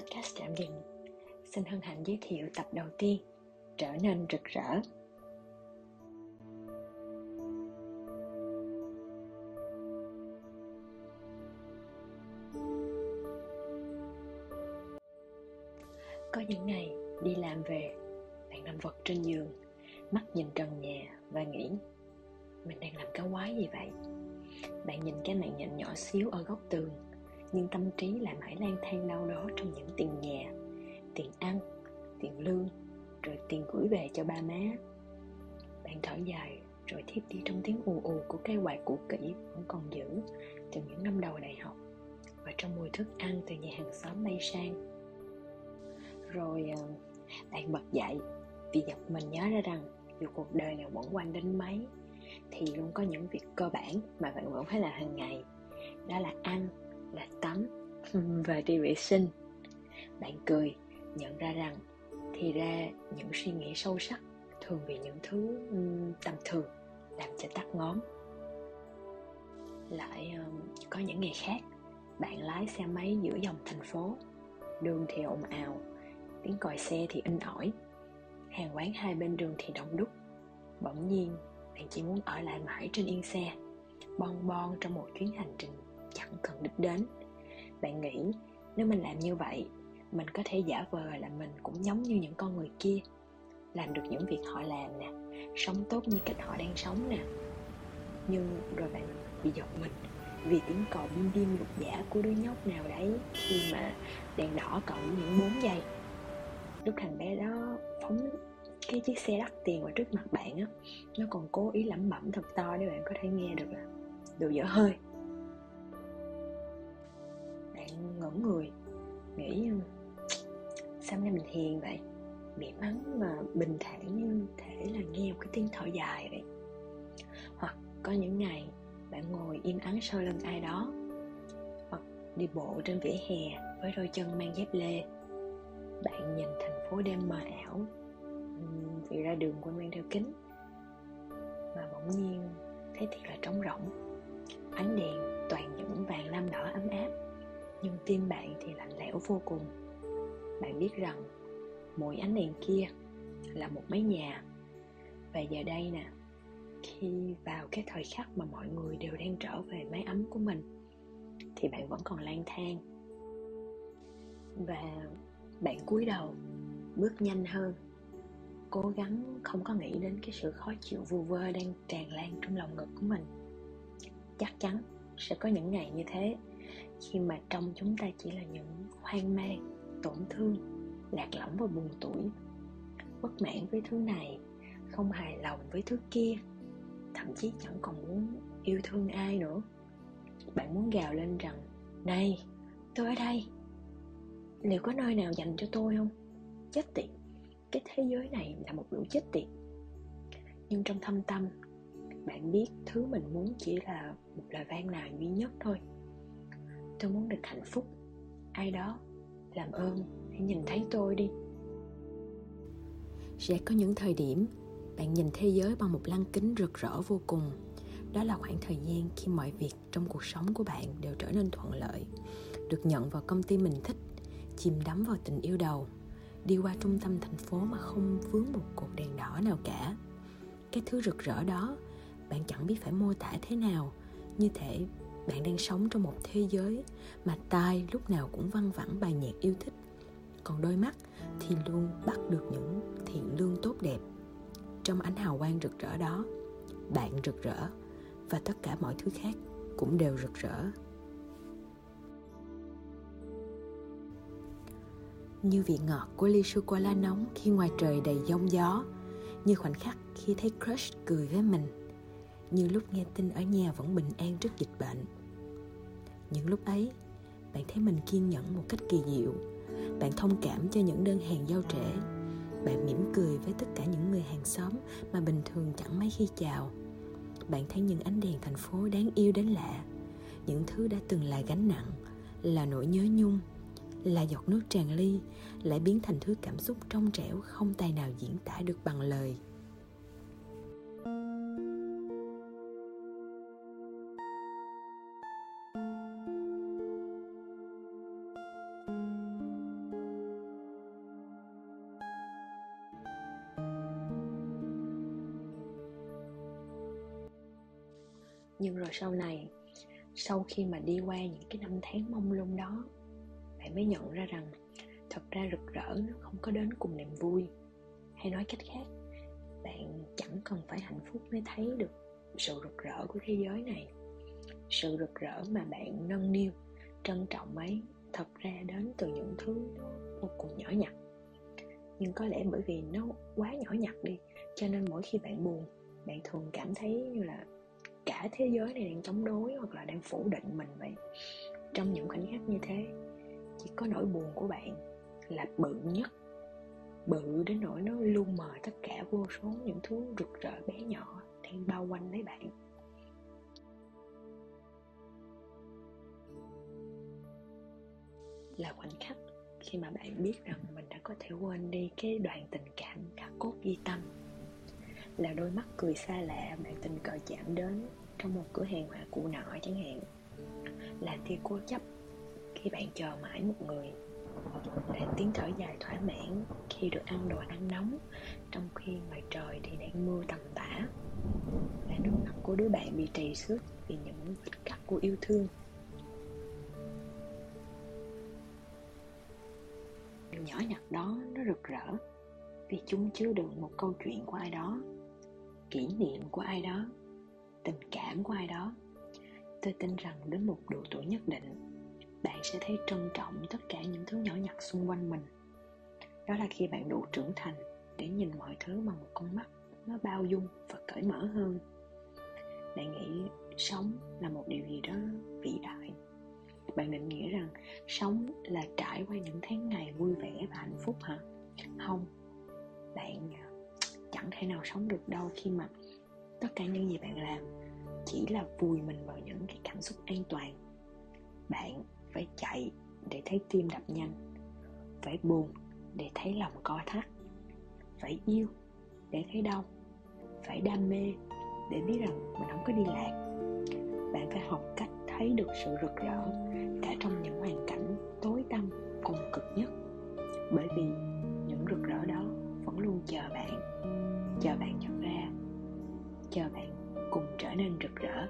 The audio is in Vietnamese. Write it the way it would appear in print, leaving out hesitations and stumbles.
podcast Trạm Dừng. Xin hân hạnh giới thiệu tập đầu tiên, Trở Nên Rực Rỡ. Có những ngày đi làm về, bạn nằm vật trên giường, mắt nhìn trần nhà và nghĩ, mình đang làm cái quái gì vậy? Bạn nhìn cái màn nhện nhỏ xíu ở góc tường, nhưng tâm trí lại mãi lang thang đâu đó trong những tiền nhà, tiền ăn, tiền lương, rồi tiền gửi về cho ba má. Bạn thở dài rồi thiếp đi trong tiếng ù ù của cái quạt cũ kỹ vẫn còn giữ từ những năm đầu đại học, và trong mùi thức ăn từ nhà hàng xóm bay sang. Rồi bạn bật dậy vì giật mình nhớ ra rằng dù cuộc đời này bận quanh đến mấy thì luôn có những việc cơ bản mà bạn vẫn phải làm hàng ngày. Đó là ăn, là tắm và đi vệ sinh. Bạn cười, nhận ra rằng thì ra những suy nghĩ sâu sắc thường vì những thứ tầm thường làm cho tắt ngóm. Lại có những ngày khác, bạn lái xe máy giữa dòng thành phố. Đường thì ồn ào, tiếng còi xe thì in ỏi, hàng quán hai bên đường thì đông đúc. Bỗng nhiên, bạn chỉ muốn ở lại mãi trên yên xe, bon bon trong một chuyến hành trình chẳng cần đích đến. Bạn nghĩ nếu mình làm như vậy, mình có thể giả vờ là mình cũng giống như những con người kia, làm được những việc họ làm nè, sống tốt như cách họ đang sống nè. Nhưng rồi bạn bị giật mình vì tiếng còi bim bim lục giả của đứa nhóc nào đấy khi mà đèn đỏ cậu những 4 giây. Lúc thằng bé đó phóng cái chiếc xe đắt tiền vào trước mặt bạn á, nó còn cố ý lẩm bẩm thật to để bạn có thể nghe được là đồ dở hơi. Bạn ngẩn người, nghĩ sao nay mình hiền vậy, bị mắng mà bình thản như thể là nghe một cái tiếng thở dài vậy. Hoặc có những ngày bạn ngồi im ắng sau lưng ai đó, hoặc đi bộ trên vỉa hè với đôi chân mang dép lê. Bạn nhìn thành phố đêm mờ ảo vì ra đường quên mang đeo kính, mà bỗng nhiên thấy thiệt là trống rỗng. Ánh đèn toàn những vàng lam đỏ ấm áp, nhưng tim bạn thì lạnh lẽo vô cùng. Bạn biết rằng mỗi ánh đèn kia là một mái nhà. Và giờ đây nè, khi vào cái thời khắc mà mọi người đều đang trở về mái ấm của mình, thì bạn vẫn còn lang thang. Và bạn cúi đầu, bước nhanh hơn, cố gắng không có nghĩ đến cái sự khó chịu vu vơ đang tràn lan trong lòng ngực của mình. Chắc chắn sẽ có những ngày như thế, khi mà trong chúng ta chỉ là những hoang mang, tổn thương, lạc lõng và buồn tủi, bất mãn với thứ này, không hài lòng với thứ kia, thậm chí chẳng còn muốn yêu thương ai nữa. Bạn muốn gào lên rằng, này, tôi ở đây, liệu có nơi nào dành cho tôi không? Chết tiệt, cái thế giới này là một lũ chết tiệt. Nhưng trong thâm tâm, bạn biết thứ mình muốn chỉ là một lời van nài duy nhất thôi. Tôi muốn được hạnh phúc, ai đó làm ơn hãy nhìn thấy tôi đi. Sẽ có những thời điểm bạn nhìn thế giới bằng một lăng kính rực rỡ vô cùng. Đó là khoảng thời gian khi mọi việc trong cuộc sống của bạn đều trở nên thuận lợi, được nhận vào công ty mình thích, chìm đắm vào tình yêu đầu, đi qua trung tâm thành phố mà không vướng một cột đèn đỏ nào cả. Cái thứ rực rỡ đó bạn chẳng biết phải mô tả thế nào, như thể bạn đang sống trong một thế giới mà tai lúc nào cũng văng vẳng bài nhạc yêu thích, còn đôi mắt thì luôn bắt được những thiện lương tốt đẹp. Trong ánh hào quang rực rỡ đó, bạn rực rỡ và tất cả mọi thứ khác cũng đều rực rỡ. Như vị ngọt của ly sô-cô-la nóng khi ngoài trời đầy giông gió, như khoảnh khắc khi thấy crush cười với mình, như lúc nghe tin ở nhà vẫn bình an trước dịch bệnh. Những lúc ấy, bạn thấy mình kiên nhẫn một cách kỳ diệu. Bạn thông cảm cho những đơn hàng giao trễ. Bạn mỉm cười với tất cả những người hàng xóm mà bình thường chẳng mấy khi chào. Bạn thấy những ánh đèn thành phố đáng yêu đến lạ. Những thứ đã từng là gánh nặng, là nỗi nhớ nhung, là giọt nước tràn ly, lại biến thành thứ cảm xúc trong trẻo không tài nào diễn tả được bằng lời. Nhưng rồi sau này, sau khi mà đi qua những cái năm tháng mông lung đó, bạn mới nhận ra rằng thật ra rực rỡ nó không có đến cùng niềm vui. Hay nói cách khác, bạn chẳng cần phải hạnh phúc mới thấy được sự rực rỡ của thế giới này. Sự rực rỡ mà bạn nâng niu, trân trọng ấy thật ra đến từ những thứ vô cùng nhỏ nhặt. Nhưng có lẽ bởi vì nó quá nhỏ nhặt đi, cho nên mỗi khi bạn buồn, bạn thường cảm thấy như là cả thế giới này đang chống đối hoặc là đang phủ định mình vậy. Trong những khoảnh khắc như thế, chỉ có nỗi buồn của bạn là bự nhất, bự đến nỗi nó lu mờ tất cả vô số những thứ rực rỡ bé nhỏ đang bao quanh lấy bạn. Là khoảnh khắc khi mà bạn biết rằng mình đã có thể quên đi cái đoạn tình cảm khắc cốt ghi tâm. Là đôi mắt cười xa lạ bạn tình cờ chạm đến trong một cửa hàng hoa cụ nọ chẳng hạn. Là tia cố chấp khi bạn chờ mãi một người. Là tiếng thở dài thỏa mãn khi được ăn đồ ăn nóng trong khi ngoài trời thì đang mưa tầm tã. Là nước mắt của đứa bạn bị trầy xước vì những vết cắt của yêu thương. Điều nhỏ nhặt đó nó rực rỡ vì chúng chứa đựng một câu chuyện của ai đó, kỷ niệm của ai đó, tình cảm của ai đó. Tôi tin rằng đến một độ tuổi nhất định, bạn sẽ thấy trân trọng tất cả những thứ nhỏ nhặt xung quanh mình. Đó là khi bạn đủ trưởng thành để nhìn mọi thứ bằng một con mắt nó bao dung và cởi mở hơn. Bạn nghĩ sống là một điều gì đó vĩ đại. Bạn định nghĩa rằng sống là trải qua những tháng ngày vui vẻ và hạnh phúc hả? Không, bạn chẳng thể nào sống được đâu khi mà tất cả những gì bạn làm chỉ là vùi mình vào những cái cảm xúc an toàn. Bạn phải chạy để thấy tim đập nhanh, phải buồn để thấy lòng co thắt, phải yêu để thấy đau, phải đam mê để biết rằng mình không có đi lạc. Bạn phải học cách thấy được sự rực rỡ cả trong những hoàn cảnh tối tăm cùng cực nhất, bởi vì những rực rỡ đó vẫn luôn chờ bạn nhận ra, chờ bạn cùng trở nên rực rỡ.